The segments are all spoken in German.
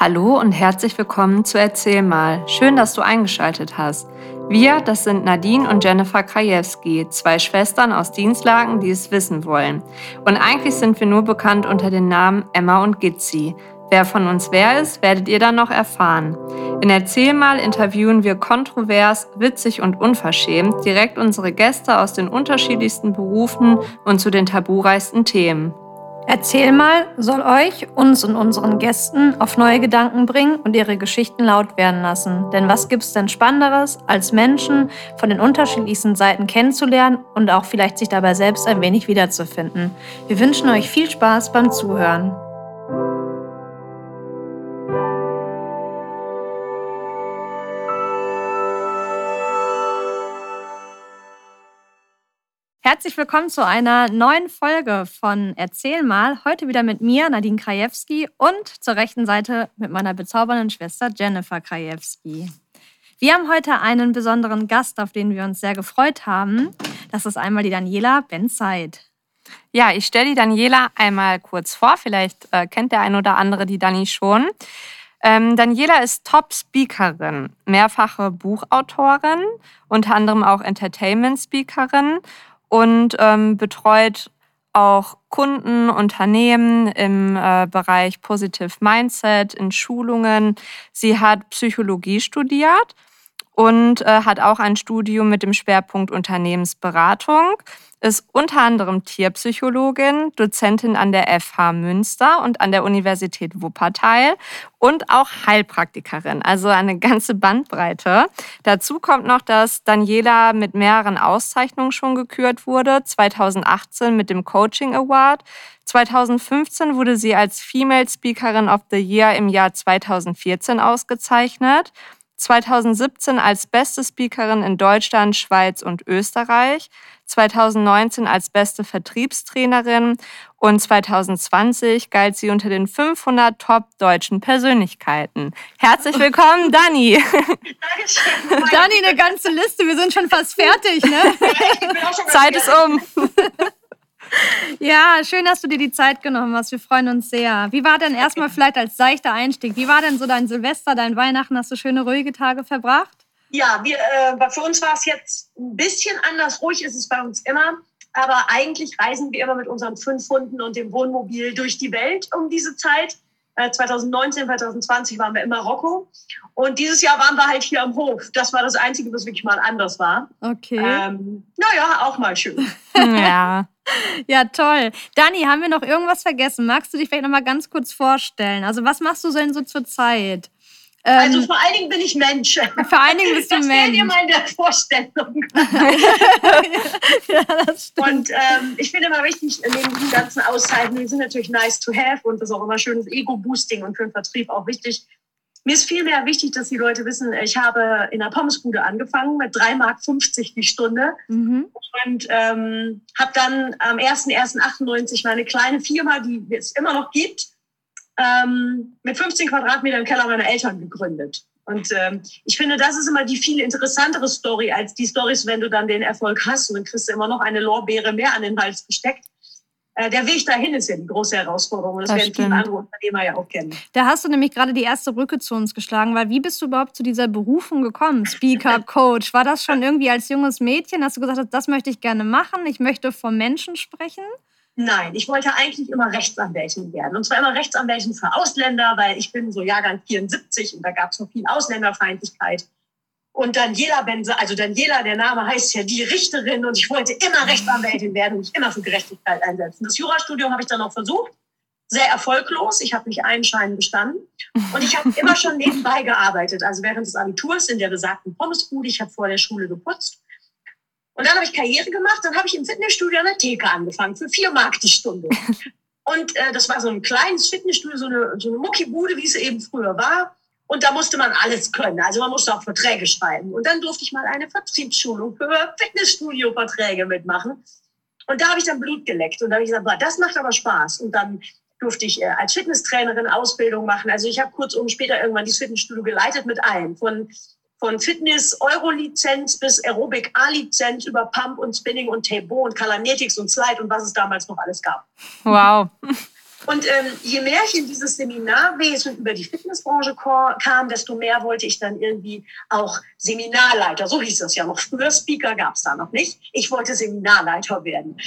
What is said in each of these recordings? Hallo und herzlich willkommen zu Erzählmal. Schön, dass du eingeschaltet hast. Wir, das sind Nadine und Jennifer Krajewski, zwei Schwestern aus Dinslaken, die es wissen wollen. Und eigentlich sind wir nur bekannt unter den Namen Emma und Gitzi. Wer von uns wer ist, werdet ihr dann noch erfahren. In Erzählmal interviewen wir kontrovers, witzig und unverschämt direkt unsere Gäste aus den unterschiedlichsten Berufen und zu den tabureichsten Themen. Erzählmal soll euch, uns und unseren Gästen auf neue Gedanken bringen und ihre Geschichten laut werden lassen. Denn was gibt's denn Spannenderes, als Menschen von den unterschiedlichsten Seiten kennenzulernen und auch vielleicht sich dabei selbst ein wenig wiederzufinden. Wir wünschen euch viel Spaß beim Zuhören. Herzlich willkommen zu einer neuen Folge von Erzähl mal. Heute wieder mit mir, Nadine Krajewski, und zur rechten Seite mit meiner bezaubernden Schwester Jennifer Krajewski. Wir haben heute einen besonderen Gast, auf den wir uns sehr gefreut haben. Das ist einmal die Daniela Bensaid. Ja, ich stelle die Daniela einmal kurz vor. Vielleicht kennt der ein oder andere die Dani schon. Daniela ist Top-Speakerin, mehrfache Buchautorin, unter anderem auch Entertainment-Speakerin. Und betreut auch Kunden, Unternehmen im Bereich Positive Mindset, in Schulungen. Sie hat Psychologie studiert und hat auch ein Studium mit dem Schwerpunkt Unternehmensberatung, ist unter anderem Tierpsychologin, Dozentin an der FH Münster und an der Universität Wuppertal und auch Heilpraktikerin, also eine ganze Bandbreite. Dazu kommt noch, dass Daniela mit mehreren Auszeichnungen schon gekürt wurde, 2018 mit dem Coaching Award, 2015 wurde sie als Female Speakerin of the Year im Jahr 2014 ausgezeichnet, 2017 als beste Speakerin in Deutschland, Schweiz und Österreich, 2019 als beste Vertriebstrainerin und 2020 galt sie unter den 500 top-deutschen Persönlichkeiten. Herzlich willkommen, Dani. Dankeschön. Dani, eine ganze Liste, wir sind schon fast fertig, ne? Zeit ist um. Ja, schön, dass du dir die Zeit genommen hast. Wir freuen uns sehr. Wie war denn erstmal vielleicht als seichter Einstieg? Wie war denn so dein Silvester, dein Weihnachten? Hast du schöne, ruhige Tage verbracht? Ja, für uns war es jetzt ein bisschen anders. Ruhig ist es bei uns immer. Aber eigentlich reisen wir immer mit unseren 5 Hunden und dem Wohnmobil durch die Welt um diese Zeit. 2019, 2020 waren wir in Marokko. Und dieses Jahr waren wir halt hier am Hof. Das war das Einzige, was wirklich mal anders war. Okay. Naja, auch mal schön. Ja. Ja, toll. Dani, haben wir noch irgendwas vergessen? Magst du dich vielleicht noch mal ganz kurz vorstellen? Also was machst du denn so zur Zeit? Also vor allen Dingen bin ich Mensch. Vor allen Dingen bist du Mensch. Das wäre dir mal in der Vorstellung. Ja, das stimmt. Und ich finde immer wichtig, neben diesen ganzen Auszeichnungen, die sind natürlich nice to have und das ist auch immer schönes Ego-Boosting und für den Vertrieb auch wichtig. Mir ist viel mehr wichtig, dass die Leute wissen, ich habe in einer Pommesbude angefangen mit 3,50 Mark die Stunde und habe dann am 01.01.98 meine kleine Firma, die es immer noch gibt, mit 15 Quadratmetern im Keller meiner Eltern gegründet. Und ich finde, das ist immer die viel interessantere Story als die Storys, wenn du dann den Erfolg hast und dann kriegst du immer noch eine Lorbeere mehr an den Hals gesteckt. Der Weg dahin ist ja die große Herausforderung. Und das werden viele andere Unternehmer ja auch kennen. Da hast du nämlich gerade die erste Brücke zu uns geschlagen, weil wie bist du überhaupt zu dieser Berufung gekommen? Speaker, Coach, war das schon irgendwie als junges Mädchen, dass du gesagt hast, das möchte ich gerne machen, ich möchte vor Menschen sprechen? Nein, ich wollte eigentlich immer Rechtsanwältin werden. Und zwar immer Rechtsanwältin für Ausländer, weil ich bin so Jahrgang 74 und da gab es noch viel Ausländerfeindlichkeit. Und Daniela Bensaid, also Daniela, der Name heißt ja die Richterin und ich wollte immer Rechtsanwältin werden und mich immer für Gerechtigkeit einsetzen. Das Jurastudium habe ich dann auch versucht, sehr erfolglos. Ich habe nicht einen Schein bestanden und ich habe immer schon nebenbei gearbeitet. Also während des Abiturs in der besagten Pommesbude, ich habe vor der Schule geputzt. Und dann habe ich Karriere gemacht, dann habe ich im Fitnessstudio an der Theke angefangen für 4 Mark die Stunde. Und das war so ein kleines Fitnessstudio, so eine Muckibude, wie es eben früher war. Und da musste man alles können. Also man musste auch Verträge schreiben. Und dann durfte ich mal eine Vertriebsschulung für Fitnessstudio-Verträge mitmachen. Und da habe ich dann Blut geleckt. Und da habe ich gesagt, das macht aber Spaß. Und dann durfte ich als Fitnesstrainerin Ausbildung machen. Also ich habe kurzum später irgendwann dieses Fitnessstudio geleitet mit allen. Von Fitness-Euro-Lizenz bis Aerobic-A-Lizenz über Pump und Spinning und Taebo und Kalanetics und Slide und was es damals noch alles gab. Wow. Und je mehr ich in dieses Seminarwesen über die Fitnessbranche kam, desto mehr wollte ich dann irgendwie auch Seminarleiter, so hieß das ja noch früher, Speaker gab es da noch nicht. Ich wollte Seminarleiter werden.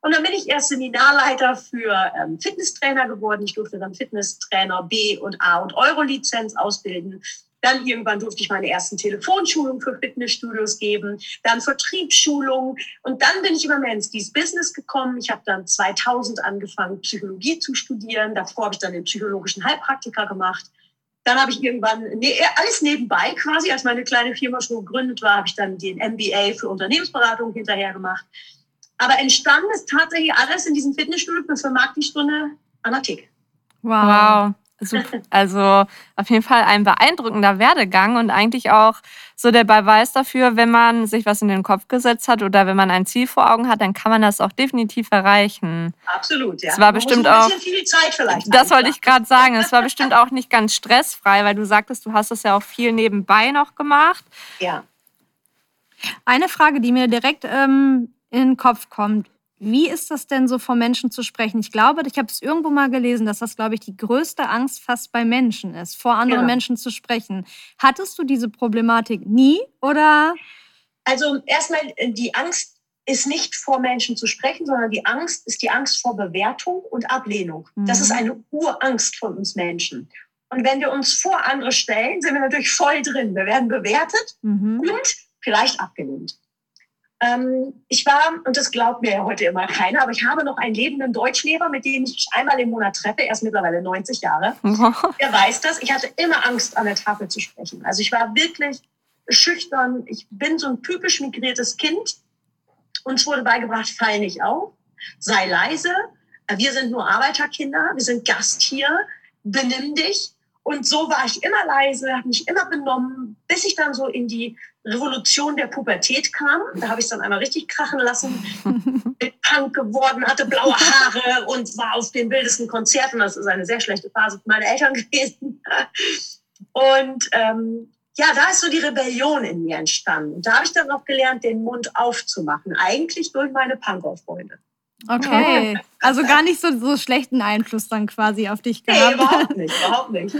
Und dann bin ich erst Seminarleiter für Fitnesstrainer geworden. Ich durfte dann Fitnesstrainer B und A und Euro-Lizenz ausbilden. Dann irgendwann durfte ich meine ersten Telefonschulungen für Fitnessstudios geben, dann Vertriebsschulungen. Und dann bin ich immer mehr ins Business gekommen. Ich habe dann 2000 angefangen, Psychologie zu studieren. Davor habe ich dann den psychologischen Heilpraktiker gemacht. Dann habe ich irgendwann, alles nebenbei quasi, als meine kleine Firma schon gegründet war, habe ich dann den MBA für Unternehmensberatung hinterher gemacht. Aber entstanden ist tatsächlich alles in diesem Fitnessstudio für Marketing-Stunde an der Theke. Wow. Super. Also auf jeden Fall ein beeindruckender Werdegang und eigentlich auch so der Beweis dafür, wenn man sich was in den Kopf gesetzt hat oder wenn man ein Ziel vor Augen hat, dann kann man das auch definitiv erreichen. Absolut, ja. Es war bestimmt auch, viel Zeit vielleicht. Das wollte ich gerade sagen. Es war bestimmt auch nicht ganz stressfrei, weil du sagtest, du hast das ja auch viel nebenbei noch gemacht. Ja. Eine Frage, die mir direkt in den Kopf kommt. Wie ist das denn so, vor Menschen zu sprechen? Ich glaube, ich habe es irgendwo mal gelesen, dass das, glaube ich, die größte Angst fast bei Menschen ist, vor anderen Menschen zu sprechen. Hattest du diese Problematik nie oder? Also erstmal, die Angst ist nicht vor Menschen zu sprechen, sondern die Angst ist die Angst vor Bewertung und Ablehnung. Mhm. Das ist eine Urangst von uns Menschen. Und wenn wir uns vor andere stellen, sind wir natürlich voll drin. Wir werden bewertet und vielleicht abgelehnt. Ich war, und das glaubt mir ja heute immer keiner, aber ich habe noch einen lebenden Deutschlehrer, mit dem ich mich einmal im Monat treffe. Er ist mittlerweile 90 Jahre. Er weiß das. Ich hatte immer Angst, an der Tafel zu sprechen. Also ich war wirklich schüchtern. Ich bin so ein typisch migriertes Kind. Uns wurde beigebracht, fall nicht auf, sei leise. Wir sind nur Arbeiterkinder, wir sind Gast hier, benimm dich. Und so war ich immer leise, habe mich immer benommen, bis ich dann so in die Revolution der Pubertät kam. Da habe ich es dann einmal richtig krachen lassen, bin Punk geworden, hatte blaue Haare und war auf den wildesten Konzerten. Das ist eine sehr schlechte Phase für meine Eltern gewesen. Und da ist so die Rebellion in mir entstanden. Und da habe ich dann auch gelernt, den Mund aufzumachen, eigentlich durch meine Punker-Freunde. Okay, also gar nicht so schlechten Einfluss dann quasi auf dich gehabt. Nee, überhaupt nicht.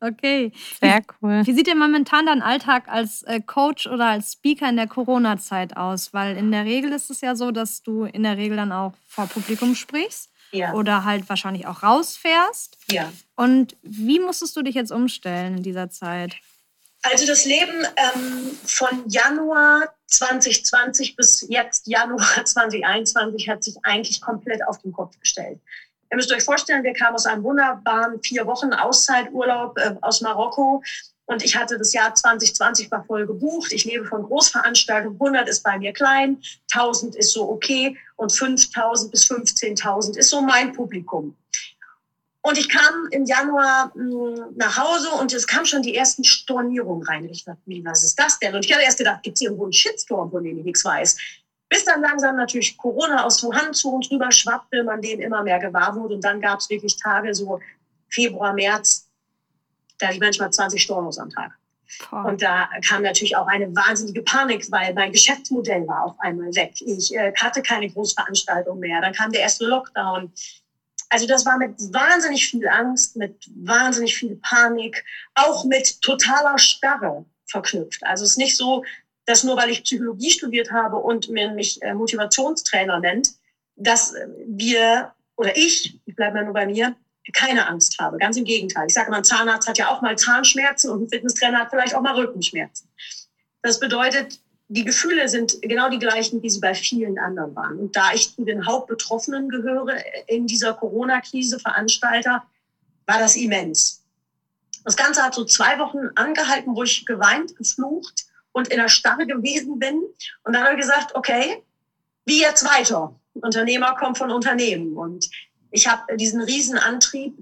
Okay. Sehr cool. Wie sieht denn momentan dein Alltag als Coach oder als Speaker in der Corona-Zeit aus? Weil in der Regel ist es ja so, dass du in der Regel dann auch vor Publikum sprichst oder halt wahrscheinlich auch rausfährst. Ja. Und wie musstest du dich jetzt umstellen in dieser Zeit? Also das Leben von Januar 2020 bis jetzt Januar 2021 hat sich eigentlich komplett auf den Kopf gestellt. Ihr müsst euch vorstellen, wir kamen aus einem wunderbaren 4 Wochen Auszeiturlaub aus Marokko und ich hatte das Jahr 2020 war voll gebucht. Ich lebe von Großveranstaltungen, 100 ist bei mir klein, 1000 ist so okay und 5000 bis 15.000 ist so mein Publikum. Und ich kam im Januar nach Hause und es kamen schon die ersten Stornierungen rein. Ich dachte, wie, was ist das denn? Und ich hatte erst gedacht, gibt es irgendwo einen Shitstorm, von dem ich nichts weiß? Bis dann langsam natürlich Corona aus Wuhan zu uns rüber schwappte, man dem immer mehr gewahr wurde. Und dann gab es wirklich Tage, so Februar, März, da hatte ich manchmal 20 Stornos am Tag. Boah. Und da kam natürlich auch eine wahnsinnige Panik, weil mein Geschäftsmodell war auf einmal weg. Ich hatte keine Großveranstaltung mehr. Dann kam der erste Lockdown. Also das war mit wahnsinnig viel Angst, mit wahnsinnig viel Panik, auch mit totaler Starre verknüpft. Also es ist nicht so, dass nur weil ich Psychologie studiert habe und mich Motivationstrainer nennt, dass wir oder ich bleibe ja nur bei mir, keine Angst habe. Ganz im Gegenteil. Ich sage immer, ein Zahnarzt hat ja auch mal Zahnschmerzen und ein Fitnesstrainer hat vielleicht auch mal Rückenschmerzen. Das bedeutet, die Gefühle sind genau die gleichen, wie sie bei vielen anderen waren. Und da ich zu den Hauptbetroffenen gehöre in dieser Corona-Krise, Veranstalter, war das immens. Das Ganze hat so 2 Wochen angehalten, wo ich geweint, geflucht und in der Starre gewesen bin. Und dann habe ich gesagt, okay, wie jetzt weiter? Unternehmer kommen von Unternehmen. Und ich habe diesen Riesenantrieb,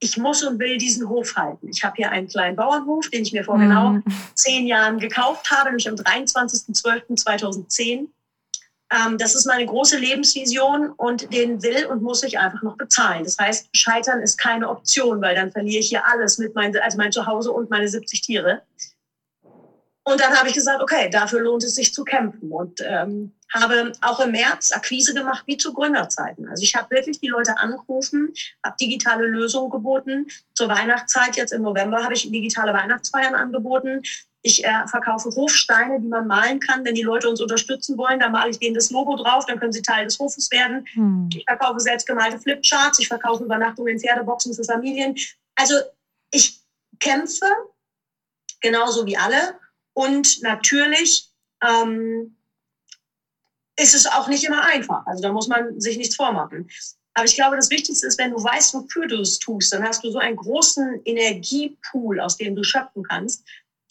ich muss und will diesen Hof halten. Ich habe hier einen kleinen Bauernhof, den ich mir vor genau 10 Jahren gekauft habe, nämlich am 23.12.2010. Das ist meine große Lebensvision und den will und muss ich einfach noch bezahlen. Das heißt, Scheitern ist keine Option, weil dann verliere ich hier alles, mein Zuhause und meine 70 Tiere. Und dann habe ich gesagt, okay, dafür lohnt es sich zu kämpfen. Und habe auch im März Akquise gemacht, wie zu Gründerzeiten. Also ich habe wirklich die Leute angerufen, habe digitale Lösungen geboten. Zur Weihnachtszeit, jetzt im November, habe ich digitale Weihnachtsfeiern angeboten. Ich verkaufe Hofsteine, die man malen kann. Wenn die Leute uns unterstützen wollen, dann male ich denen das Logo drauf, dann können sie Teil des Hofes werden. Ich verkaufe selbstgemalte Flipcharts, ich verkaufe Übernachtungen in Pferdeboxen für Familien. Also ich kämpfe, genauso wie alle. Und natürlich ist es auch nicht immer einfach. Also da muss man sich nichts vormachen. Aber ich glaube, das Wichtigste ist, wenn du weißt, wofür du es tust, dann hast du so einen großen Energiepool, aus dem du schöpfen kannst.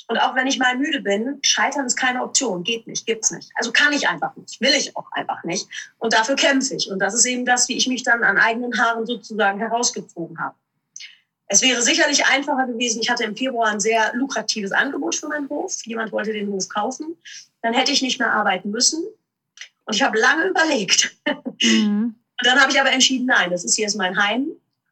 Und auch wenn ich mal müde bin, Scheitern ist keine Option. Geht nicht, gibt's nicht. Also kann ich einfach nicht, will ich auch einfach nicht. Und dafür kämpfe ich. Und das ist eben das, wie ich mich dann an eigenen Haaren sozusagen herausgezogen habe. Es wäre sicherlich einfacher gewesen, ich hatte im Februar ein sehr lukratives Angebot für meinen Hof. Jemand wollte den Hof kaufen. Dann hätte ich nicht mehr arbeiten müssen. Und ich habe lange überlegt. Mhm. Und dann habe ich aber entschieden, nein, das ist jetzt mein Heim.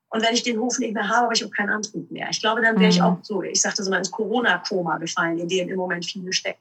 Und wenn ich den Hof nicht mehr habe, habe ich auch keinen Antrieb mehr. Ich glaube, dann wäre ich auch so, ich sagte so mal, ins Corona-Koma gefallen, in dem im Moment viele stecken.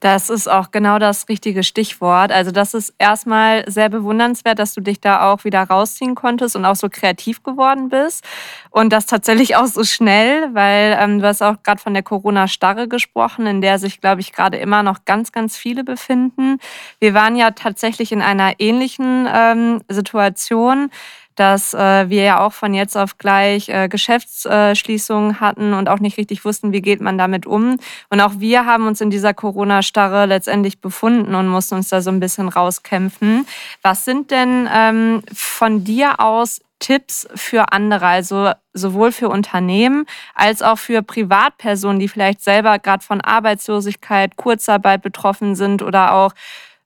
Das ist auch genau das richtige Stichwort. Also das ist erstmal sehr bewundernswert, dass du dich da auch wieder rausziehen konntest und auch so kreativ geworden bist. Und das tatsächlich auch so schnell, weil du hast auch gerade von der Corona-Starre gesprochen, in der sich, glaube ich, gerade immer noch ganz, ganz viele befinden. Wir waren ja tatsächlich in einer ähnlichen Situation, dass wir ja auch von jetzt auf gleich Geschäftsschließungen hatten und auch nicht richtig wussten, wie geht man damit um. Und auch wir haben uns in dieser Corona-Starre letztendlich befunden und mussten uns da so ein bisschen rauskämpfen. Was sind denn von dir aus Tipps für andere, also sowohl für Unternehmen als auch für Privatpersonen, die vielleicht selber gerade von Arbeitslosigkeit, Kurzarbeit betroffen sind oder auch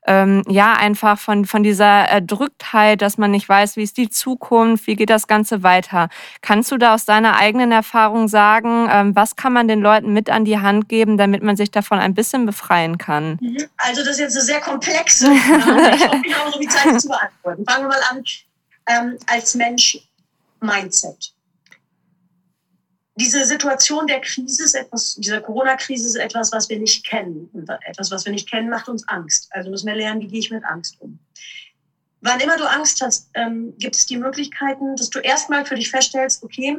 einfach von dieser Erdrücktheit, dass man nicht weiß, wie ist die Zukunft, wie geht das Ganze weiter. Kannst du da aus deiner eigenen Erfahrung sagen, was kann man den Leuten mit an die Hand geben, damit man sich davon ein bisschen befreien kann? Also das ist jetzt eine sehr komplexe Frage. Ich hoffe, ich habe so viel Zeit zu beantworten. Fangen wir mal an. Als Mensch Mindset. Diese Situation der Krise ist etwas, dieser Corona-Krise ist etwas, was wir nicht kennen. Und etwas, was wir nicht kennen, macht uns Angst. Also müssen wir lernen, wie gehe ich mit Angst um. Wann immer du Angst hast, gibt es die Möglichkeiten, dass du erstmal für dich feststellst, okay,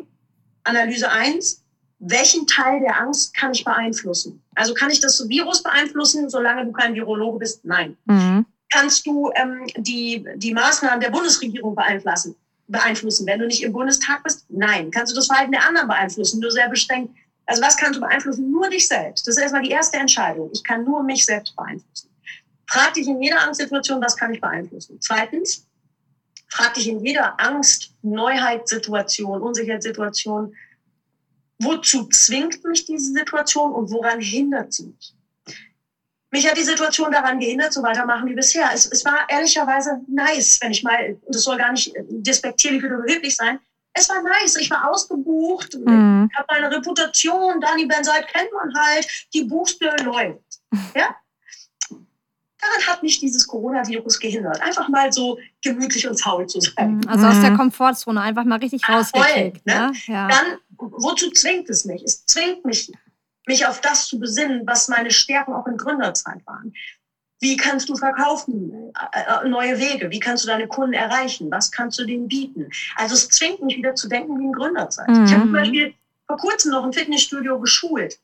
Analyse 1, welchen Teil der Angst kann ich beeinflussen? Also kann ich das Virus beeinflussen, solange du kein Virologe bist? Nein. Mhm. Kannst du die Maßnahmen der Bundesregierung beeinflussen? Wenn du nicht im Bundestag bist? Nein. Kannst du das Verhalten der anderen beeinflussen? Nur sehr beschränkt. Also was kannst du beeinflussen? Nur dich selbst. Das ist erstmal die erste Entscheidung. Ich kann nur mich selbst beeinflussen. Frag dich in jeder Angstsituation, was kann ich beeinflussen? Zweitens, frag dich in jeder Angst, Neuheitssituation, Unsicherheitssituation, wozu zwingt mich diese Situation und woran hindert sie mich? Mich hat die Situation daran gehindert, so weitermachen wie bisher. Es war ehrlicherweise nice, wenn ich mal, und das soll gar nicht despektierlich oder überheblich sein, es war nice, ich war ausgebucht, ich habe meine Reputation, Dani Bensaid kennt man halt, die Buchstelle läuft. Ja? Daran hat mich dieses Coronavirus gehindert, einfach mal so gemütlich und faul zu sein. Also aus der Komfortzone einfach mal richtig rausgekickt. Ne? Ja. Dann, wozu zwingt es mich? Es zwingt mich auf das zu besinnen, was meine Stärken auch in Gründerzeit waren. Wie kannst du verkaufen? Neue Wege. Wie kannst du deine Kunden erreichen? Was kannst du denen bieten? Also es zwingt mich wieder zu denken wie in Gründerzeit. Ich habe zum Beispiel vor kurzem noch im Fitnessstudio geschult.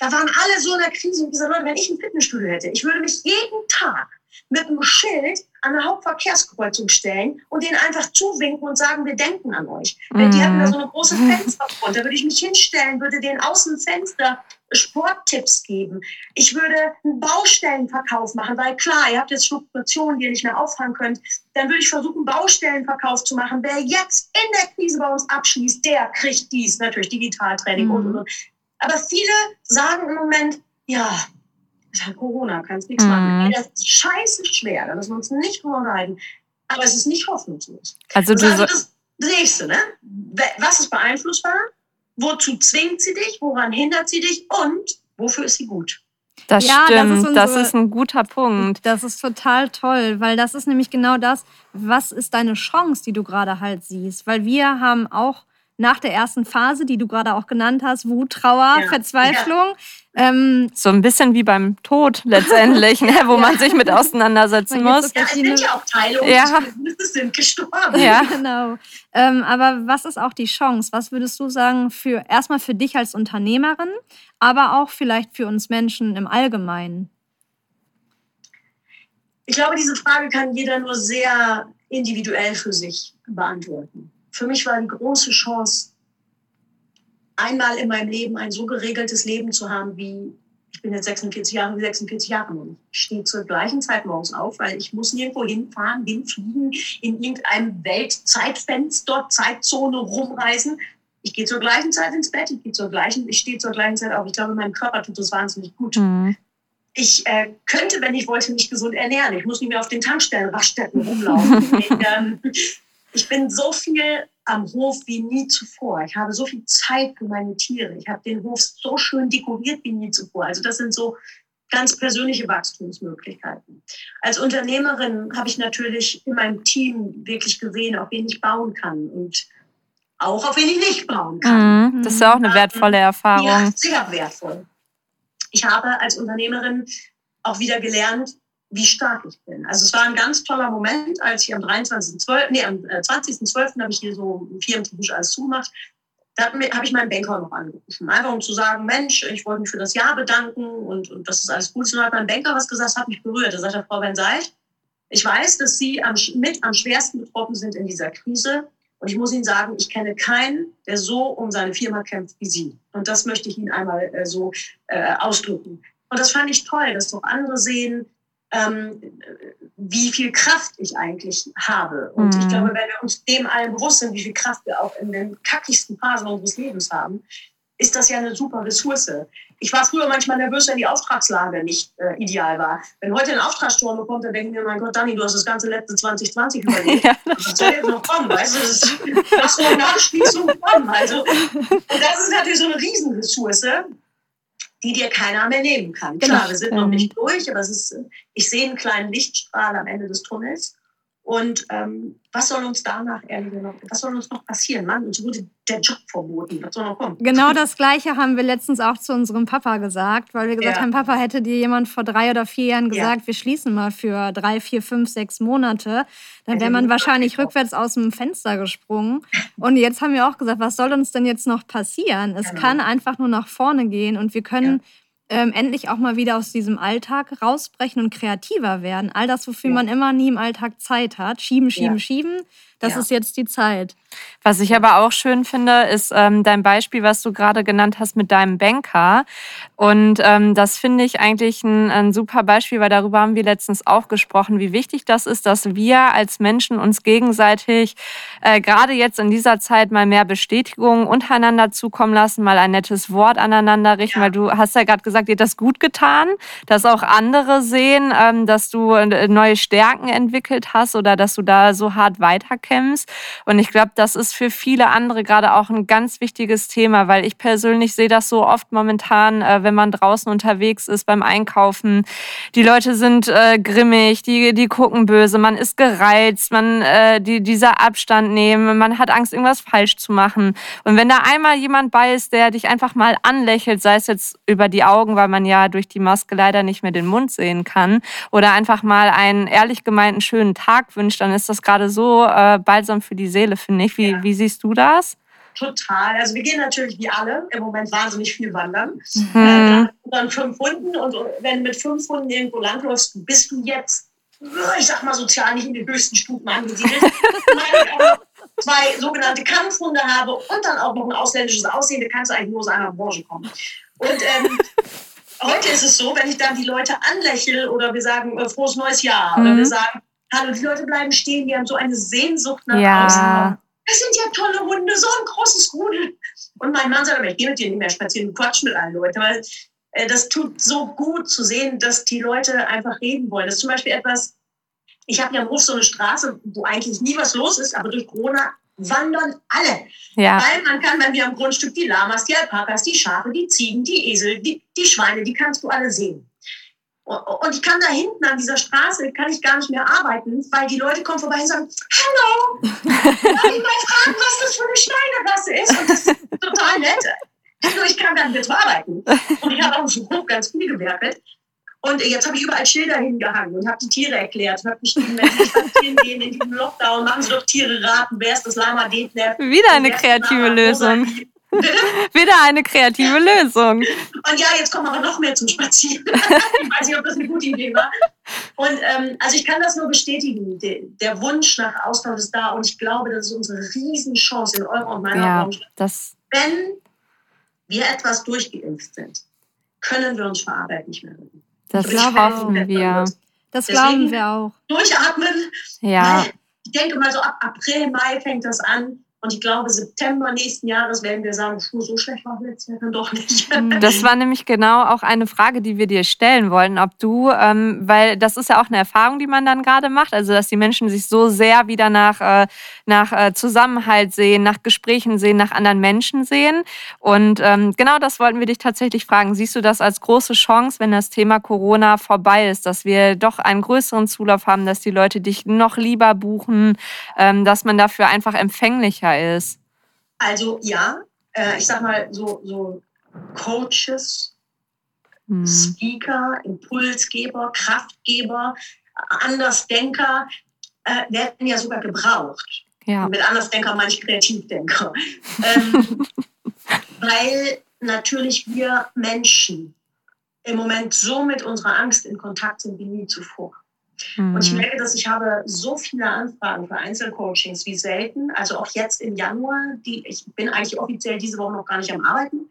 Da waren alle so in der Krise und gesagt, Leute, wenn ich ein Fitnessstudio hätte, ich würde mich jeden Tag mit einem Schild an der Hauptverkehrskreuzung stellen und denen einfach zuwinken und sagen, wir denken an euch. Weil die hatten da so eine große Fensterfront, da würde ich mich hinstellen, würde denen aus dem Fenster Sporttipps geben. Ich würde einen Baustellenverkauf machen, weil klar, ihr habt jetzt Fluktuationen, die ihr nicht mehr auffangen könnt. Dann würde ich versuchen, einen Baustellenverkauf zu machen. Wer jetzt in der Krise bei uns abschließt, der kriegt dies, natürlich Digitaltraining und. Aber viele sagen im Moment, ja, es hat Corona, kannst nichts machen. Das ist scheiße schwer, da müssen wir uns nicht drüber unterhalten. Aber es ist nicht hoffnungslos. Also das Nächste, ne? Was ist beeinflussbar? Wozu zwingt sie dich? Woran hindert sie dich? Und wofür ist sie gut? Das stimmt, das ist ein guter Punkt. Das ist total toll, weil das ist nämlich genau das, was ist deine Chance, die du gerade halt siehst. Weil wir haben auch nach der ersten Phase, die du gerade auch genannt hast, Wut, Trauer, Verzweiflung. Ja. So ein bisschen wie beim Tod letztendlich, ne, wo man sich mit auseinandersetzen muss. Ja, das sind ja auch Teile unseres sind gestorben. Ja, genau. Aber was ist auch die Chance? Was würdest du sagen, erstmal für dich als Unternehmerin, aber auch vielleicht für uns Menschen im Allgemeinen? Ich glaube, diese Frage kann jeder nur sehr individuell für sich beantworten. Für mich war eine große Chance, einmal in meinem Leben ein so geregeltes Leben zu haben, wie ich bin jetzt 46 Jahre und ich stehe zur gleichen Zeit morgens auf, weil ich muss nirgendwo hinfahren, hinfliegen, in irgendeinem Weltzeitfenster, Zeitzone rumreisen. Ich gehe zur gleichen Zeit ins Bett, ich stehe zur gleichen Zeit auf. Ich glaube, meinem Körper tut das wahnsinnig gut. Mhm. Ich könnte, wenn ich wollte, mich gesund ernähren. Ich muss nicht mehr auf den Tankstellen, Raststätten rumlaufen. Ich bin so viel am Hof wie nie zuvor. Ich habe so viel Zeit für meine Tiere. Ich habe den Hof so schön dekoriert wie nie zuvor. Also das sind so ganz persönliche Wachstumsmöglichkeiten. Als Unternehmerin habe ich natürlich in meinem Team wirklich gesehen, auf wen ich bauen kann und auch auf wen ich nicht bauen kann. Das ist auch eine wertvolle Erfahrung. Ja, sehr wertvoll. Ich habe als Unternehmerin auch wieder gelernt, wie stark ich bin. Also es war ein ganz toller Moment, als ich am 20.12. habe ich hier so firmentisch alles zugemacht. Da habe ich meinen Banker noch angerufen, einfach um zu sagen, Mensch, ich wollte mich für das Jahr bedanken und das ist alles gut. Und dann hat mein Banker was gesagt, hat mich berührt. Da sagt er, Frau Bensaid, ich weiß, dass Sie am schwersten betroffen sind in dieser Krise. Und ich muss Ihnen sagen, ich kenne keinen, der so um seine Firma kämpft wie Sie. Und das möchte ich Ihnen einmal so ausdrücken. Und das fand ich toll, dass doch andere sehen, wie viel Kraft ich eigentlich habe. Und ich glaube, wenn wir uns dem allen bewusst sind, wie viel Kraft wir auch in den kackigsten Phasen unseres Lebens haben, ist das ja eine super Ressource. Ich war früher manchmal nervös, wenn die Auftragslage nicht ideal war. Wenn heute ein Auftragssturm kommt, dann denken wir, mein Gott, Dani, du hast das ganze letzte 2020 überlebt. Ja, was soll jetzt noch kommen? Weißt du, was soll Nachschließung kommen? Also, und das ist natürlich so eine Riesenressource, die dir keiner mehr nehmen kann. Klar, wir sind noch nicht durch, aber ich sehe einen kleinen Lichtstrahl am Ende des Tunnels. Und was soll uns danach noch passieren? Mann, uns wurde der Job verboten. Was soll noch kommen? Genau das Gleiche haben wir letztens auch zu unserem Papa gesagt, weil wir gesagt haben, Papa, hätte dir jemand vor 3 oder 4 Jahren gesagt, wir schließen mal für 3, 4, 5, 6 Monate, dann wäre man wahrscheinlich rückwärts aus dem Fenster gesprungen. Und jetzt haben wir auch gesagt, was soll uns denn jetzt noch passieren? Es kann einfach nur nach vorne gehen und wir können endlich auch mal wieder aus diesem Alltag rausbrechen und kreativer werden. All das, wofür man immer nie im Alltag Zeit hat. Schieben, das ist jetzt die Zeit. Was ich aber auch schön finde, ist dein Beispiel, was du gerade genannt hast mit deinem Banker. Und das finde ich eigentlich ein super Beispiel, weil darüber haben wir letztens auch gesprochen, wie wichtig das ist, dass wir als Menschen uns gegenseitig gerade jetzt in dieser Zeit mal mehr Bestätigung untereinander zukommen lassen, mal ein nettes Wort aneinander richten, weil du hast ja gerade gesagt, dir hat das gut getan, dass auch andere sehen, dass du neue Stärken entwickelt hast oder dass du da so hart weiterkämpfst. Und ich glaube, das ist für viele andere gerade auch ein ganz wichtiges Thema, weil ich persönlich sehe das so oft momentan, wenn man draußen unterwegs ist beim Einkaufen. Die Leute sind grimmig, die gucken böse, man ist gereizt, dieser Abstand nehmen, man hat Angst, irgendwas falsch zu machen. Und wenn da einmal jemand bei ist, der dich einfach mal anlächelt, sei es jetzt über die Augen, weil man ja durch die Maske leider nicht mehr den Mund sehen kann, oder einfach mal einen ehrlich gemeinten schönen Tag wünscht, dann ist das gerade so balsam für die Seele, finde ich. Wie siehst du das? Total. Also wir gehen natürlich wie alle im Moment wahnsinnig viel wandern. Dann 5 Hunden und wenn mit 5 Hunden irgendwo langläufst, bist du jetzt, ich sag mal sozial nicht in den höchsten Stufen angesiedelt. Weil ich auch 2 sogenannte Kampfhunde habe und dann auch noch ein ausländisches Aussehen, da kannst du eigentlich nur aus einer Branche kommen. Und heute ist es so, wenn ich dann die Leute anlächle oder wir sagen frohes neues Jahr oder wir sagen hallo, die Leute bleiben stehen, die haben so eine Sehnsucht nach außen. Das sind ja tolle Hunde, so ein großes Rudel. Und mein Mann sagt, aber ich gehe mit dir nicht mehr spazieren, quatsch mit allen Leuten. Weil das tut so gut zu sehen, dass die Leute einfach reden wollen. Das ist zum Beispiel etwas, ich habe ja im Hof so eine Straße, wo eigentlich nie was los ist, aber durch Corona wandern alle. Ja. Weil man kann bei mir am Grundstück die Lamas, die Alpakas, die Schafe, die Ziegen, die Esel, die Schweine, die kannst du alle sehen. Und ich kann da hinten an dieser Straße, kann ich gar nicht mehr arbeiten, weil die Leute kommen vorbei und sagen, hallo, darf ich mal fragen, was das für eine Schneidergasse ist? Und das ist total nett. Nur ich kann gar nicht mehr arbeiten. Und ich habe auch schon grob ganz viel gewerkelt. Und jetzt habe ich überall Schilder hingehangen und habe die Tiere erklärt. Ich habe geschrieben, wenn sie spazieren gehen in diesem Lockdown, machen sie doch Tiere raten, wer ist das Lama, den Detlef. Wieder eine kreative Lösung. Wieder eine kreative Lösung. Und ja, jetzt kommen aber noch mehr zum Spazieren. Ich weiß nicht, ob das eine gute Idee war. Und also ich kann das nur bestätigen. Der Wunsch nach Austausch ist da und ich glaube, das ist unsere Riesenchance in eurer und meiner Branche. Wenn wir etwas durchgeimpft sind, können wir uns vor Arbeit nicht mehr reden. Das glauben wir. Das glauben wir auch. Durchatmen. Ja. Ich denke mal so ab April, Mai fängt das an. Und ich glaube, September nächsten Jahres werden wir sagen, so schlecht war letztes Jahr dann doch nicht. Das war nämlich genau auch eine Frage, die wir dir stellen wollten, ob du, weil das ist ja auch eine Erfahrung, die man dann gerade macht, also dass die Menschen sich so sehr wieder nach Zusammenhalt sehen, nach Gesprächen sehen, nach anderen Menschen sehen. Und genau das wollten wir dich tatsächlich fragen. Siehst du das als große Chance, wenn das Thema Corona vorbei ist, dass wir doch einen größeren Zulauf haben, dass die Leute dich noch lieber buchen, dass man dafür einfach empfänglicher ist? Also ja, ich sag mal so Coaches, Speaker, Impulsgeber, Kraftgeber, Andersdenker werden ja sogar gebraucht. Ja. Mit Andersdenker meine ich Kreativdenker. Weil natürlich wir Menschen im Moment so mit unserer Angst in Kontakt sind wie nie zuvor. Und ich merke, dass ich habe so viele Anfragen für Einzelcoachings wie selten. Also auch jetzt im Januar, ich bin eigentlich offiziell diese Woche noch gar nicht am Arbeiten.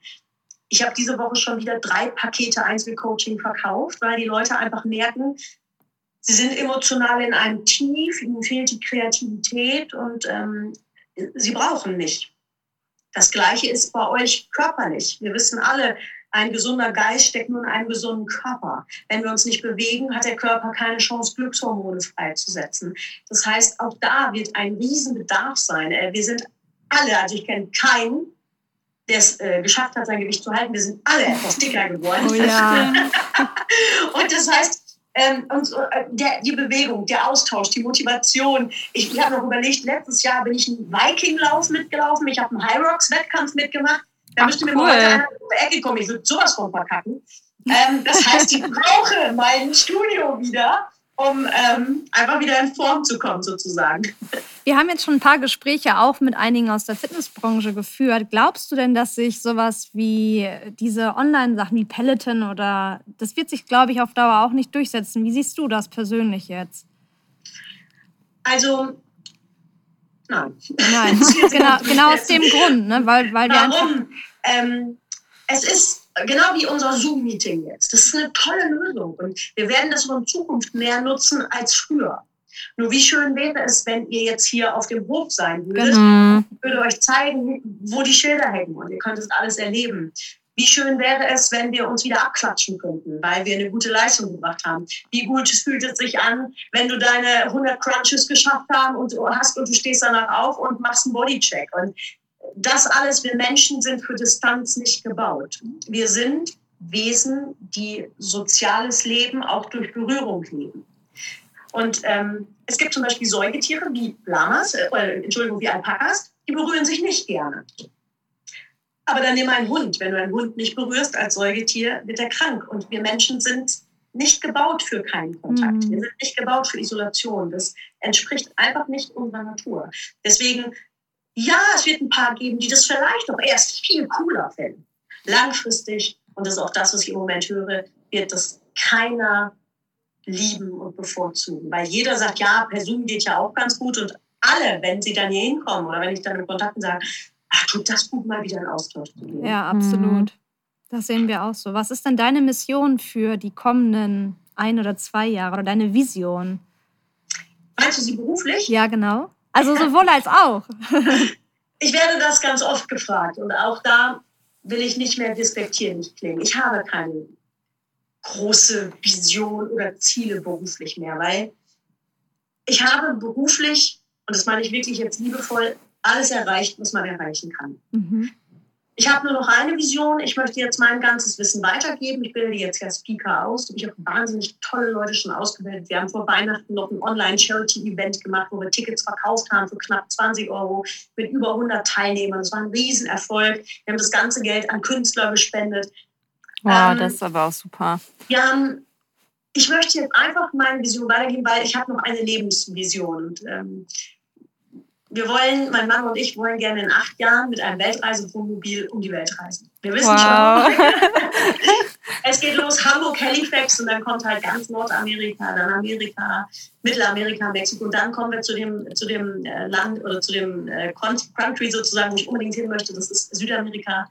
Ich habe diese Woche schon wieder 3 Pakete Einzelcoaching verkauft, weil die Leute einfach merken, sie sind emotional in einem Tief, ihnen fehlt die Kreativität und sie brauchen mich. Das Gleiche ist bei euch körperlich. Wir wissen alle, ein gesunder Geist steckt nur in einem gesunden Körper. Wenn wir uns nicht bewegen, hat der Körper keine Chance, Glückshormone freizusetzen. Das heißt, auch da wird ein Riesenbedarf sein. Wir sind alle, also ich kenne keinen, der es geschafft hat, sein Gewicht zu halten. Wir sind alle etwas dicker geworden. Oh ja. Und das heißt, die Bewegung, der Austausch, die Motivation. Ich habe noch überlegt, letztes Jahr bin ich einen Viking-Lauf mitgelaufen, ich habe einen High-Rocks-Wettkampf mitgemacht. Da müsste mir mal einer um die Ecke kommen. Ich würde sowas von verkacken. Das heißt, ich brauche mein Studio wieder, um einfach wieder in Form zu kommen, sozusagen. Wir haben jetzt schon ein paar Gespräche auch mit einigen aus der Fitnessbranche geführt. Glaubst du denn, dass sich sowas wie diese Online-Sachen wie Peloton oder das wird sich, glaube ich, auf Dauer auch nicht durchsetzen? Wie siehst du das persönlich jetzt? Also... Nein. Genau aus dem Grund, ne? Weil warum? Es ist genau wie unser Zoom-Meeting jetzt. Das ist eine tolle Lösung und wir werden das in Zukunft mehr nutzen als früher. Nur wie schön wäre es, wenn ihr jetzt hier auf dem Hof sein würdet. Genau. Ich würde euch zeigen, wo die Schilder hängen und ihr könnt das alles erleben. Wie schön wäre es, wenn wir uns wieder abklatschen könnten, weil wir eine gute Leistung gebracht haben. Wie gut fühlt es sich an, wenn du deine 100 Crunches geschafft hast und du stehst danach auf und machst einen Bodycheck. Und das alles, wir Menschen sind für Distanz nicht gebaut. Wir sind Wesen, die soziales Leben auch durch Berührung leben. Und es gibt zum Beispiel Säugetiere wie Lamas, wie Alpakas, die berühren sich nicht gerne. Aber dann nimm einen Hund. Wenn du einen Hund nicht berührst als Säugetier, wird er krank. Und wir Menschen sind nicht gebaut für keinen Kontakt. Wir sind nicht gebaut für Isolation. Das entspricht einfach nicht unserer Natur. Deswegen, ja, es wird ein paar geben, die das vielleicht auch erst viel cooler finden. Langfristig, und das ist auch das, was ich im Moment höre, wird das keiner lieben und bevorzugen. Weil jeder sagt, ja, per Zoom geht ja auch ganz gut. Und alle, wenn sie dann hier hinkommen oder wenn ich dann in Kontakten sage, tut das gut, mal wieder einen Austausch zu geben. Ja, absolut. Das sehen wir auch so. Was ist denn deine Mission für die kommenden 1 oder 2 Jahre oder deine Vision? Meinst du sie beruflich? Ja, genau. Also sowohl als auch. Ich werde das ganz oft gefragt und auch da will ich nicht mehr despektierlich klingen. Ich habe keine große Vision oder Ziele beruflich mehr, weil ich habe beruflich, und das meine ich wirklich jetzt liebevoll, alles erreicht, was man erreichen kann. Ich habe nur noch eine Vision. Ich möchte jetzt mein ganzes Wissen weitergeben. Ich bilde jetzt ja Speaker aus. Ich habe wahnsinnig tolle Leute schon ausgebildet. Wir haben vor Weihnachten noch ein Online-Charity-Event gemacht, wo wir Tickets verkauft haben für knapp 20 Euro mit über 100 Teilnehmern. Das war ein Riesenerfolg. Wir haben das ganze Geld an Künstler gespendet. Wow, das ist aber auch super. Wir haben... Ich möchte jetzt einfach meine Vision weitergeben, weil ich habe noch eine Lebensvision. Und, wir wollen, mein Mann und ich wollen gerne in 8 Jahren mit einem Weltreisewohnmobil um die Welt reisen. Wir wissen schon, es geht los, Hamburg, Halifax und dann kommt halt ganz Nordamerika, dann Amerika, Mittelamerika, Mexiko und dann kommen wir zu dem Land oder zu dem Country sozusagen, wo ich unbedingt hin möchte, das ist Südamerika.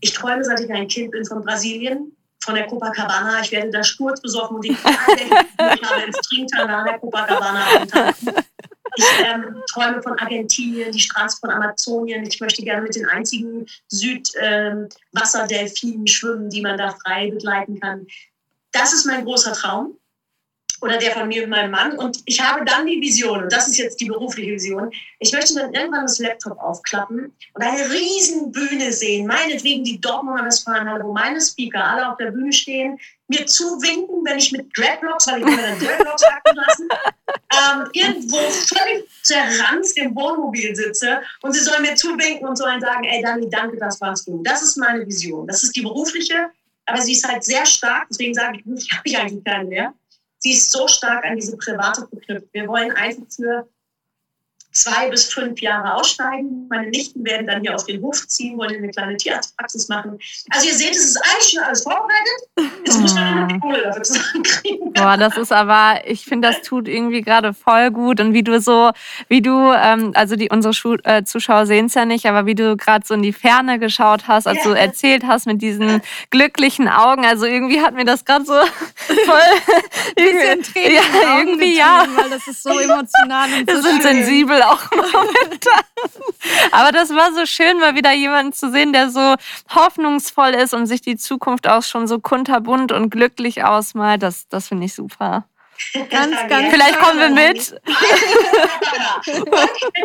Ich träume, seit ich ein Kind bin, von Brasilien. Von der Copacabana, ich werde da sturzbesoffen und die habe ins Trinktal an der Copacabana. Ich träume von Argentinien, die Straße von Amazonien. Ich möchte gerne mit den einzigen Südwasserdelfinen schwimmen, die man da frei begleiten kann. Das ist mein großer Traum oder der von mir und meinem Mann. Und ich habe dann die Vision, und das ist jetzt die berufliche Vision, ich möchte dann irgendwann das Laptop aufklappen und eine riesen Bühne sehen, meinetwegen die Dortmunder Westfalenhalle, wo meine Speaker alle auf der Bühne stehen, mir zuwinken, wenn ich mit Dreadlocks, weil ich mir dann Dreadlocks hacken lassen, irgendwo völlig zerranzt im Wohnmobil sitze und sie sollen mir zuwinken und sollen sagen, ey Dani, danke, das warst du. Das ist meine Vision. Das ist die berufliche, aber sie ist halt sehr stark, deswegen sage ich, ich habe eigentlich keinen mehr. Sie ist so stark an diese Private geknüpft. Wir wollen einfach für 2 bis 5 Jahre aussteigen. Meine Nichten werden dann hier auf den Hof ziehen, wollen eine kleine Tierarztpraxis machen. Also ihr seht, es ist eigentlich schon alles vorbereitet. Jetzt muss man nur eine Kohle dafür zusammenkriegen. Boah, das ist aber, ich finde, das tut irgendwie gerade voll gut. Und wie du, unsere Zuschauer sehen es ja nicht, aber wie du gerade so in die Ferne geschaut hast, als du erzählt hast mit diesen glücklichen Augen. Also irgendwie hat mir das gerade so voll... Ein bisschen Tränen. Ja, irgendwie ja. Weil das ist so emotional und so sind sensibel auch momentan. Aber das war so schön, mal wieder jemanden zu sehen, der so hoffnungsvoll ist und sich die Zukunft auch schon so kunterbunt und glücklich ausmalt. Das finde ich super. Ganz vielleicht kommen wir mit. Ich bin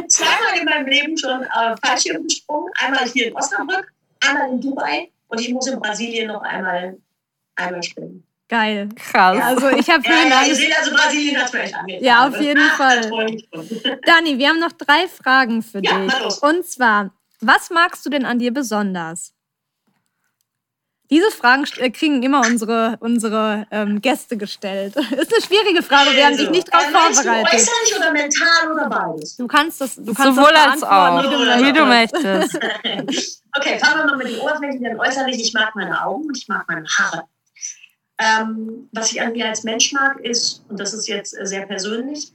2-mal in meinem Leben schon Fallschirm gesprungen. Einmal hier in Osnabrück, einmal in Dubai und ich muss in Brasilien noch einmal springen. Geil. Krass. Ja, also ich habe Brasilien hat vielleicht angefangen. Ja, auf jeden Fall. Dani, wir haben noch 3 Fragen für dich. Los. Und zwar, was magst du denn an dir besonders? Diese Fragen kriegen immer unsere Gäste gestellt. Ist eine schwierige Frage, wir haben dich nicht drauf vorbereitet. Äußerlich oder mental oder beides? Du kannst das sowohl als auch, wie du möchtest. Okay, fangen wir mal mit dem Oberflächlichen. Äußerlich, ich mag meine Augen und ich mag meine Haare. Was ich an mir als Mensch mag, ist, und das ist jetzt sehr persönlich,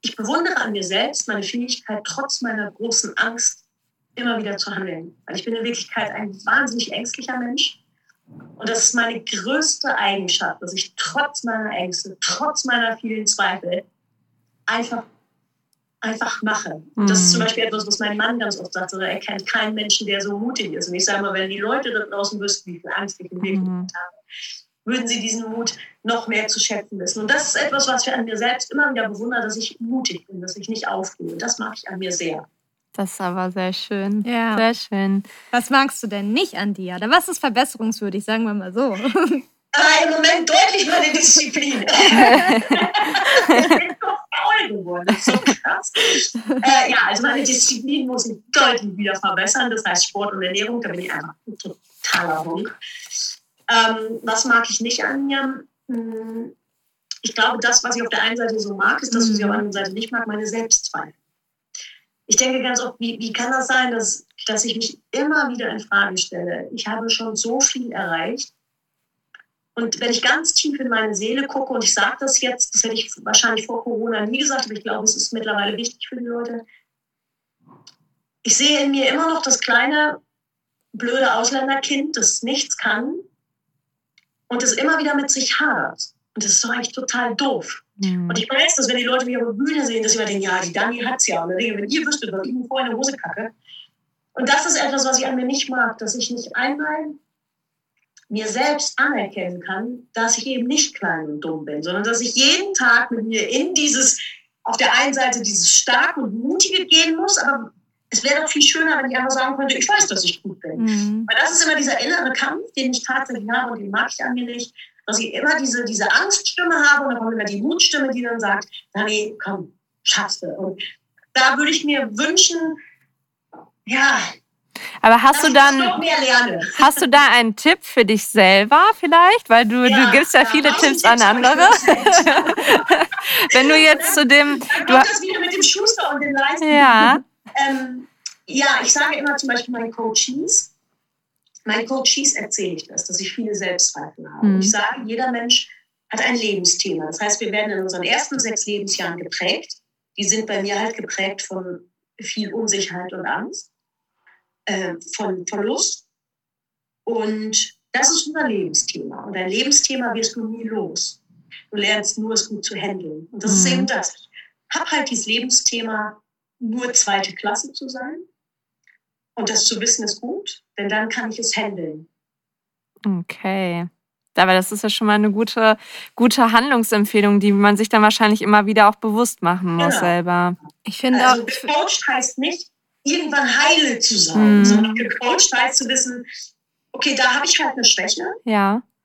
ich bewundere an mir selbst meine Fähigkeit, trotz meiner großen Angst immer wieder zu handeln. Weil ich bin in Wirklichkeit ein wahnsinnig ängstlicher Mensch. Und das ist meine größte Eigenschaft, dass ich trotz meiner Ängste, trotz meiner vielen Zweifel einfach mache. Mhm. Das ist zum Beispiel etwas, was mein Mann ganz oft sagt, er kennt keinen Menschen, der so mutig ist. Und ich sage mal, wenn die Leute da draußen wüssten, wie viel Angst ich in Wirklichkeit habe, würden sie diesen Mut noch mehr zu schätzen wissen. Und das ist etwas, was ich an mir selbst immer wieder bewundere, dass ich mutig bin, dass ich nicht aufgebe. Das mag ich an mir sehr. Das ist aber sehr schön. Ja. Sehr schön. Was magst du denn nicht an dir? Oder was ist verbesserungswürdig, sagen wir mal so? Aber im Moment deutlich meine Disziplin. Ich bin so faul geworden. Das ist so krass. Also meine Disziplin muss ich deutlich wieder verbessern. Das heißt Sport und Ernährung, da bin ich einfach totaler Hunk. Was mag ich nicht an mir? Ich glaube, das, was ich auf der einen Seite so mag, ist das, was ich auf der anderen Seite nicht mag, meine Selbstzweifel. Ich denke ganz oft, wie kann das sein, dass ich mich immer wieder in Frage stelle? Ich habe schon so viel erreicht. Und wenn ich ganz tief in meine Seele gucke, und ich sage das jetzt, das hätte ich wahrscheinlich vor Corona nie gesagt, aber ich glaube, es ist mittlerweile wichtig für die Leute. Ich sehe in mir immer noch das kleine, blöde Ausländerkind, das nichts kann und das immer wieder mit sich hadert. Und das ist doch eigentlich total doof. Mhm. Und ich weiß, dass wenn die Leute mich auf der Bühne sehen, dass sie immer denken, ja, die Dani hat's ja. Und dann denke ich, wenn ihr wüsstet, was ich mir vorher in der Hose kacke. Und das ist etwas, was ich an mir nicht mag, dass ich nicht einmal mir selbst anerkennen kann, dass ich eben nicht klein und dumm bin, sondern dass ich jeden Tag mit mir in dieses, auf der einen Seite dieses starke und mutige gehen muss, aber Es wäre doch viel schöner, wenn ich einfach sagen könnte, ich weiß, dass ich gut bin. Mhm. Weil das ist immer dieser innere Kampf, den ich tatsächlich habe und den mag ich an mir nicht. Dass ich immer diese Angststimme habe und dann immer die Mutstimme, die dann sagt, Dani, komm, schaffst du. Und da würde ich mir wünschen, ja, aber hast du da einen Tipp für dich selber vielleicht? Weil du gibst ja viele Tipps an andere. Wenn du jetzt zu dem... Dann kommt das wieder mit dem Schuster und den Leisten. Ja. Ich sage immer zum Beispiel meinen Coaches erzähle ich das, dass ich viele Selbstzweifel habe. Mhm. Ich sage, jeder Mensch hat ein Lebensthema. Das heißt, wir werden in unseren ersten 6 Lebensjahren geprägt. Die sind bei mir halt geprägt von viel Unsicherheit und Angst. Von Verlust, und das ist unser Lebensthema, und dein Lebensthema wirst du nie los. Du lernst nur, es gut zu handeln, und das ist eben das. Ich habe halt dieses Lebensthema, nur 2. Klasse zu sein, und das zu wissen ist gut, denn dann kann ich es handeln. Okay. Aber das ist ja schon mal eine gute Handlungsempfehlung, die man sich dann wahrscheinlich immer wieder auch bewusst machen muss selber. Ich finde also, gecoacht heißt nicht, irgendwann heile zu sein, sondern gecoacht heißt zu wissen, okay, da habe ich halt eine Schwäche,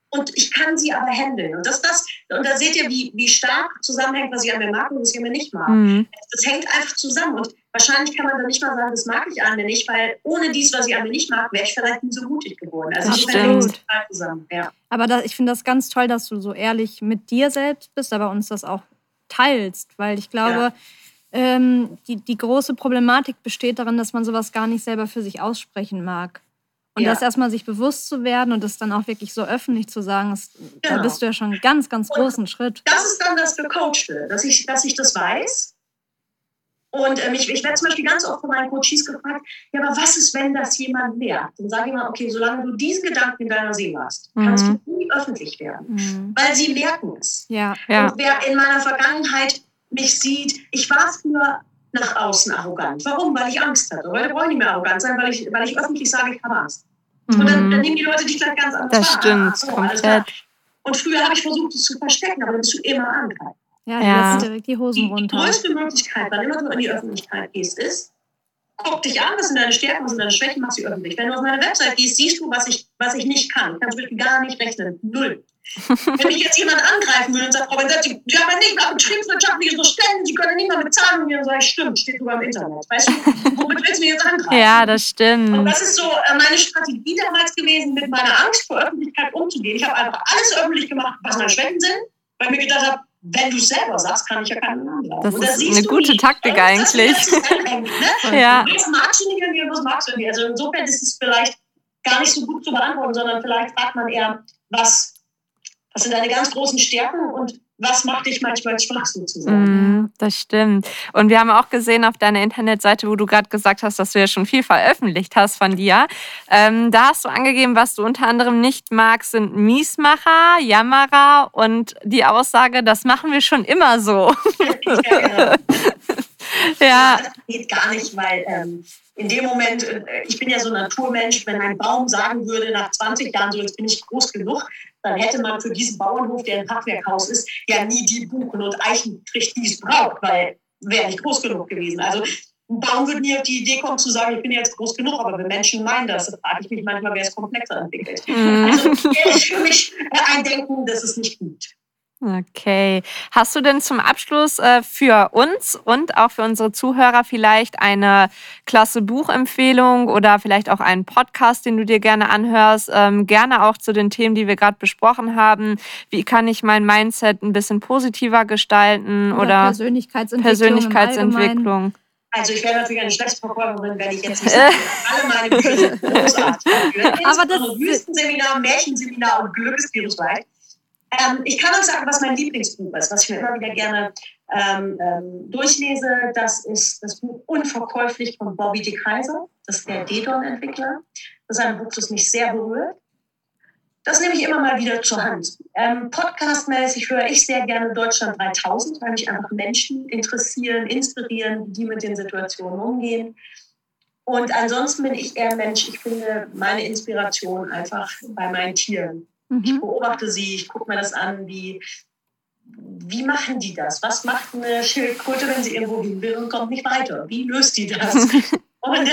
und ich kann sie aber handeln. Und und da seht ihr, wie stark zusammenhängt, was ich an mir mag und was ich an mir nicht mag. Mhm. Das hängt einfach zusammen, und wahrscheinlich kann man dann nicht mal sagen, das mag ich an mir nicht, weil ohne dies, was ich an mir nicht mag, wäre ich vielleicht nie so mutig geworden. Also das stimmt. Das total zusammen. Ja. Aber ich finde das ganz toll, dass du so ehrlich mit dir selbst bist, aber uns das auch teilst, weil ich glaube, die große Problematik besteht darin, dass man sowas gar nicht selber für sich aussprechen mag. Und das erstmal sich bewusst zu werden und das dann auch wirklich so öffentlich zu sagen, da bist du ja schon einen ganz, ganz großen Schritt. Das ist dann das Gecoachte, dass ich das weiß. Und ich werde zum Beispiel ganz oft von meinen Coaches gefragt, ja, aber was ist, wenn das jemand merkt? Dann sage ich immer, okay, solange du diesen Gedanken in deiner Seele hast, kannst du nie öffentlich werden. Mhm. Weil sie merken es. Ja. Und wer in meiner Vergangenheit mich sieht, ich war früher nach außen arrogant. Warum? Weil ich Angst hatte. Leute wollen nicht mehr arrogant sein, weil ich öffentlich sage, ich habe Angst. Mhm. Und dann nehmen die Leute dich gleich ganz anders wahr. Das stimmt. Alles klar. Und früher habe ich versucht, es zu verstecken, aber dann bist du immer angreifbar. Ja, du lässt direkt die Hosen runter. Die größte Möglichkeit, wann immer du in die Öffentlichkeit gehst, ist, guck dich an, was sind deine Stärken, was sind deine Schwächen, mach sie öffentlich. Wenn du auf meine Website gehst, siehst du, was ich nicht kann. Ich kann wirklich gar nicht rechnen. 0. Wenn mich jetzt jemand angreifen würde und sagt, Frau Bensaid, Sie haben ja nicht auf dem schriftwirtschaftlichen Stellen, Sie können nicht mal mit Zahlen und sagen, stimmt, steht sogar im Internet. Weißt du, womit willst du mich jetzt angreifen? Ja, das stimmt. Und das ist so meine Strategie damals gewesen, mit meiner Angst vor Öffentlichkeit umzugehen. Ich habe einfach alles öffentlich gemacht, was meine Schwächen sind, weil ich mir gedacht habe, wenn du es selber sagst, kann ich ja keinen anderen. Das ist eine gute Taktik eigentlich. Was magst du nicht an dir, was magst du an dir? Also insofern ist es vielleicht gar nicht so gut zu beantworten, sondern vielleicht fragt man eher, was sind deine ganz großen Stärken und was macht dich manchmal schwach sozusagen? Das stimmt. Und wir haben auch gesehen auf deiner Internetseite, wo du gerade gesagt hast, dass du ja schon viel veröffentlicht hast von dir. Da hast du angegeben, was du unter anderem nicht magst, sind Miesmacher, Jammerer und die Aussage, das machen wir schon immer so. Ja, genau. Ja. Das geht gar nicht, weil in dem Moment, ich bin ja so ein Naturmensch, wenn ein Baum sagen würde, nach 20 Jahren, so jetzt bin ich groß genug, dann hätte man für diesen Bauernhof, der ein Fachwerkhaus ist, ja nie die Buchen und Eichen kriegt, die es braucht, weil wäre nicht groß genug gewesen. Also ein Baum würde nie auf die Idee kommen zu sagen, ich bin jetzt groß genug, aber wir Menschen meinen das. Da frage ich mich manchmal, wer es komplexer entwickelt. Also für mich ein Denken, das ist nicht gut. Okay. Hast du denn zum Abschluss für uns und auch für unsere Zuhörer vielleicht eine klasse Buchempfehlung oder vielleicht auch einen Podcast, den du dir gerne anhörst, gerne auch zu den Themen, die wir gerade besprochen haben? Wie kann ich mein Mindset ein bisschen positiver gestalten oder Persönlichkeitsentwicklung? Also ich wäre natürlich eine schlechte Verkäuferin, wenn ich jetzt nicht sage, alle meine Bücher großartig. Aber das ist Wüstenseminar, Märchenseminar und Glücksbücherei. Ich kann euch sagen, was mein Lieblingsbuch ist, was ich mir immer wieder gerne durchlese. Das ist das Buch Unverkäuflich von Bobby D. Kaiser. Das ist der Dedon-Entwickler. Das ist ein Buch, das mich sehr berührt. Das nehme ich immer mal wieder zur Hand. Podcastmäßig höre ich sehr gerne Deutschland 3000, weil mich einfach Menschen interessieren, inspirieren, die mit den Situationen umgehen. Und ansonsten bin ich eher Mensch, ich finde meine Inspiration einfach bei meinen Tieren. Ich beobachte sie, ich gucke mir das an, wie machen die das? Was macht eine Schildkröte, wenn sie irgendwo hin will und kommt nicht weiter? Wie löst die das? Und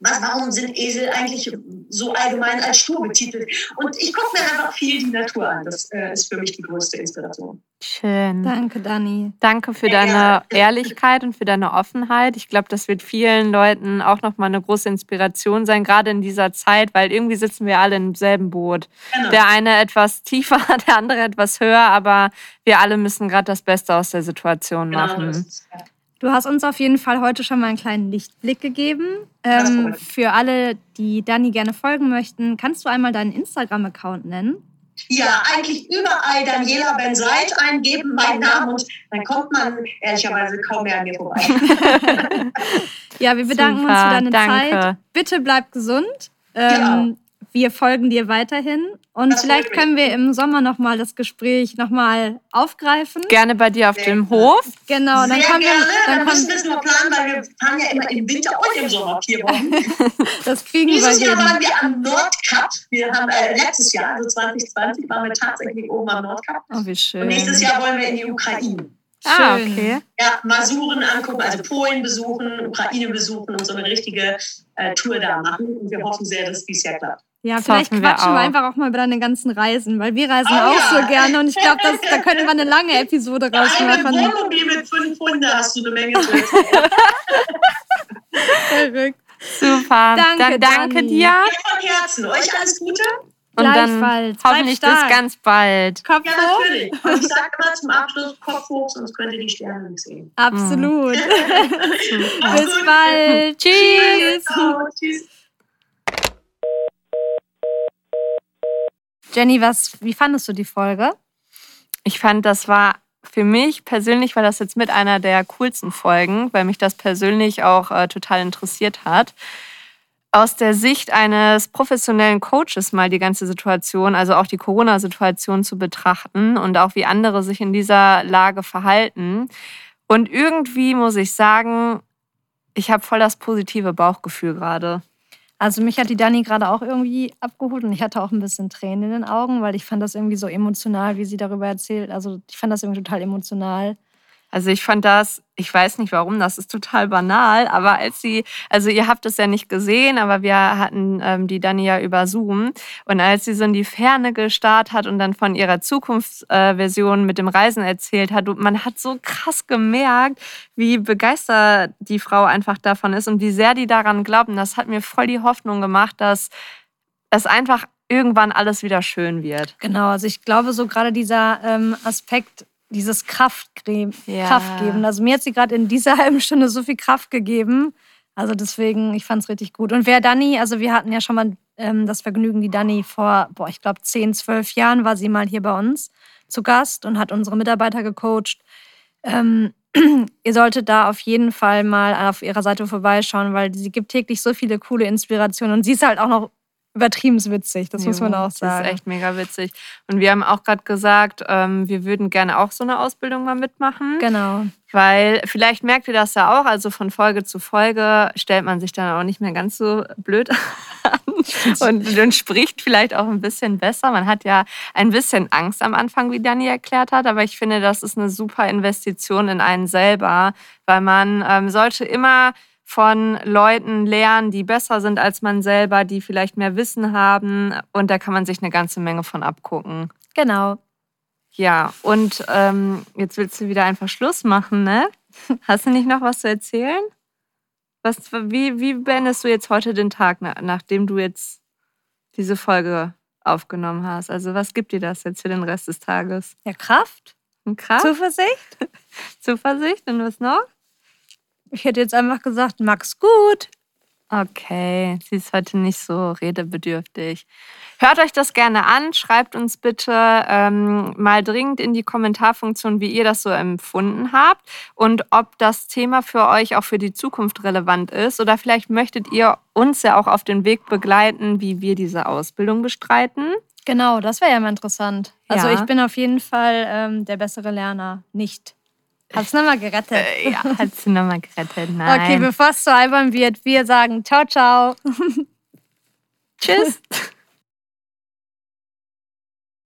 warum sind Esel eigentlich so allgemein als Stur betitelt? Und ich gucke mir einfach viel die Natur an. Das ist für mich die größte Inspiration. Schön. Danke, Dani. Danke für deine Ehrlichkeit und für deine Offenheit. Ich glaube, das wird vielen Leuten auch nochmal eine große Inspiration sein, gerade in dieser Zeit, weil irgendwie sitzen wir alle im selben Boot. Genau. Der eine etwas tiefer, der andere etwas höher, aber wir alle müssen gerade das Beste aus der Situation machen. Das ist, ja. Du hast uns auf jeden Fall heute schon mal einen kleinen Lichtblick gegeben. Für alle, die Dani gerne folgen möchten, kannst du einmal deinen Instagram-Account nennen? Ja, eigentlich überall Daniela Bensaid eingeben, meinen Namen, und dann kommt man ehrlicherweise kaum mehr an mir vorbei. Ja, wir bedanken uns für deine Zeit. Bitte bleib gesund. Genau. Wir folgen dir weiterhin und vielleicht können wir im Sommer nochmal das Gespräch nochmal aufgreifen. Gerne bei dir auf dem Hof. Genau, dann können wir. Dann müssen wir es nur planen, weil wir fahren ja immer im Winter und im Sommer 4 Wochen. Das kriegen wir hin. Dieses Jahr waren wir am Nordkap. Wir haben letztes Jahr, also 2020, waren wir tatsächlich oben am Nordkap. Oh, wie schön. Und nächstes Jahr wollen wir in die Ukraine. Schön. Ah, okay. Ja, Masuren angucken, also Polen besuchen, Ukraine besuchen und so eine richtige Tour da machen. Und wir hoffen sehr, dass es dieses Jahr klappt. Ja, vielleicht quatschen wir einfach auch mal über deine ganzen Reisen, weil wir reisen so gerne und ich glaube, da könnten wir eine lange Episode rausmachen. Eine Wohnung, die mit 5 Hunden hast du eine Menge zu erzählen. Verrückt. Super. Danke dir. Von Herzen. Euch alles Gute. Und gleichfalls. Dann hoffentlich bis ganz bald. Kopf hoch. Natürlich. Und ich sage immer zum Abschluss, Kopf hoch, sonst könnt ihr die Sterne nicht sehen. Absolut. Bis bald. Tschüss. Tschüss. Jenny, wie fandest du die Folge? Ich fand, das war für mich persönlich, war das jetzt mit einer der coolsten Folgen, weil mich das persönlich auch total interessiert hat. Aus der Sicht eines professionellen Coaches mal die ganze Situation, also auch die Corona-Situation zu betrachten und auch wie andere sich in dieser Lage verhalten. Und irgendwie muss ich sagen, ich habe voll das positive Bauchgefühl gerade. Also mich hat die Dani gerade auch irgendwie abgeholt und ich hatte auch ein bisschen Tränen in den Augen, weil ich fand das irgendwie so emotional, wie sie darüber erzählt. Also ich fand das irgendwie total emotional. Also ich fand das, ich weiß nicht warum, das ist total banal, aber ihr habt es ja nicht gesehen, aber wir hatten die Dani ja über Zoom und als sie so in die Ferne gestarrt hat und dann von ihrer Zukunftsversion mit dem Reisen erzählt hat, man hat so krass gemerkt, wie begeistert die Frau einfach davon ist und wie sehr die daran glauben. Das hat mir voll die Hoffnung gemacht, dass es einfach irgendwann alles wieder schön wird. Genau, also ich glaube so gerade dieser Aspekt, dieses Kraftgeben. Also mir hat sie gerade in dieser halben Stunde so viel Kraft gegeben. Also deswegen, ich fand es richtig gut. Und wir hatten ja schon mal das Vergnügen, die Dani vor, ich glaube 10, 12 Jahren war sie mal hier bei uns zu Gast und hat unsere Mitarbeiter gecoacht. Ihr solltet da auf jeden Fall mal auf ihrer Seite vorbeischauen, weil sie gibt täglich so viele coole Inspirationen. Und sie ist halt auch noch übertrieben witzig, das muss man auch sagen. Das ist echt mega witzig. Und wir haben auch gerade gesagt, wir würden gerne auch so eine Ausbildung mal mitmachen. Genau. Weil vielleicht merkt ihr das ja auch, also von Folge zu Folge stellt man sich dann auch nicht mehr ganz so blöd an und spricht vielleicht auch ein bisschen besser. Man hat ja ein bisschen Angst am Anfang, wie Dani erklärt hat, aber ich finde, das ist eine super Investition in einen selber, weil man sollte immer von Leuten lernen, die besser sind als man selber, die vielleicht mehr Wissen haben. Und da kann man sich eine ganze Menge von abgucken. Genau. Ja, und jetzt willst du wieder einfach Schluss machen, ne? Hast du nicht noch was zu erzählen? Wie beendest du jetzt heute den Tag, nachdem du jetzt diese Folge aufgenommen hast? Also was gibt dir das jetzt für den Rest des Tages? Ja, Kraft. Und Kraft? Zuversicht. Zuversicht und was noch? Ich hätte jetzt einfach gesagt, Max, gut. Okay, sie ist heute nicht so redebedürftig. Hört euch das gerne an. Schreibt uns bitte mal dringend in die Kommentarfunktion, wie ihr das so empfunden habt und ob das Thema für euch auch für die Zukunft relevant ist. Oder vielleicht möchtet ihr uns ja auch auf den Weg begleiten, wie wir diese Ausbildung bestreiten. Genau, das wäre ja mal interessant. Also ich bin auf jeden Fall der bessere Lerner, nicht. Hat's nochmal gerettet. Ja, hat's nochmal gerettet, nein. Okay, bevor es so albern wird, wir sagen ciao, ciao. Tschüss.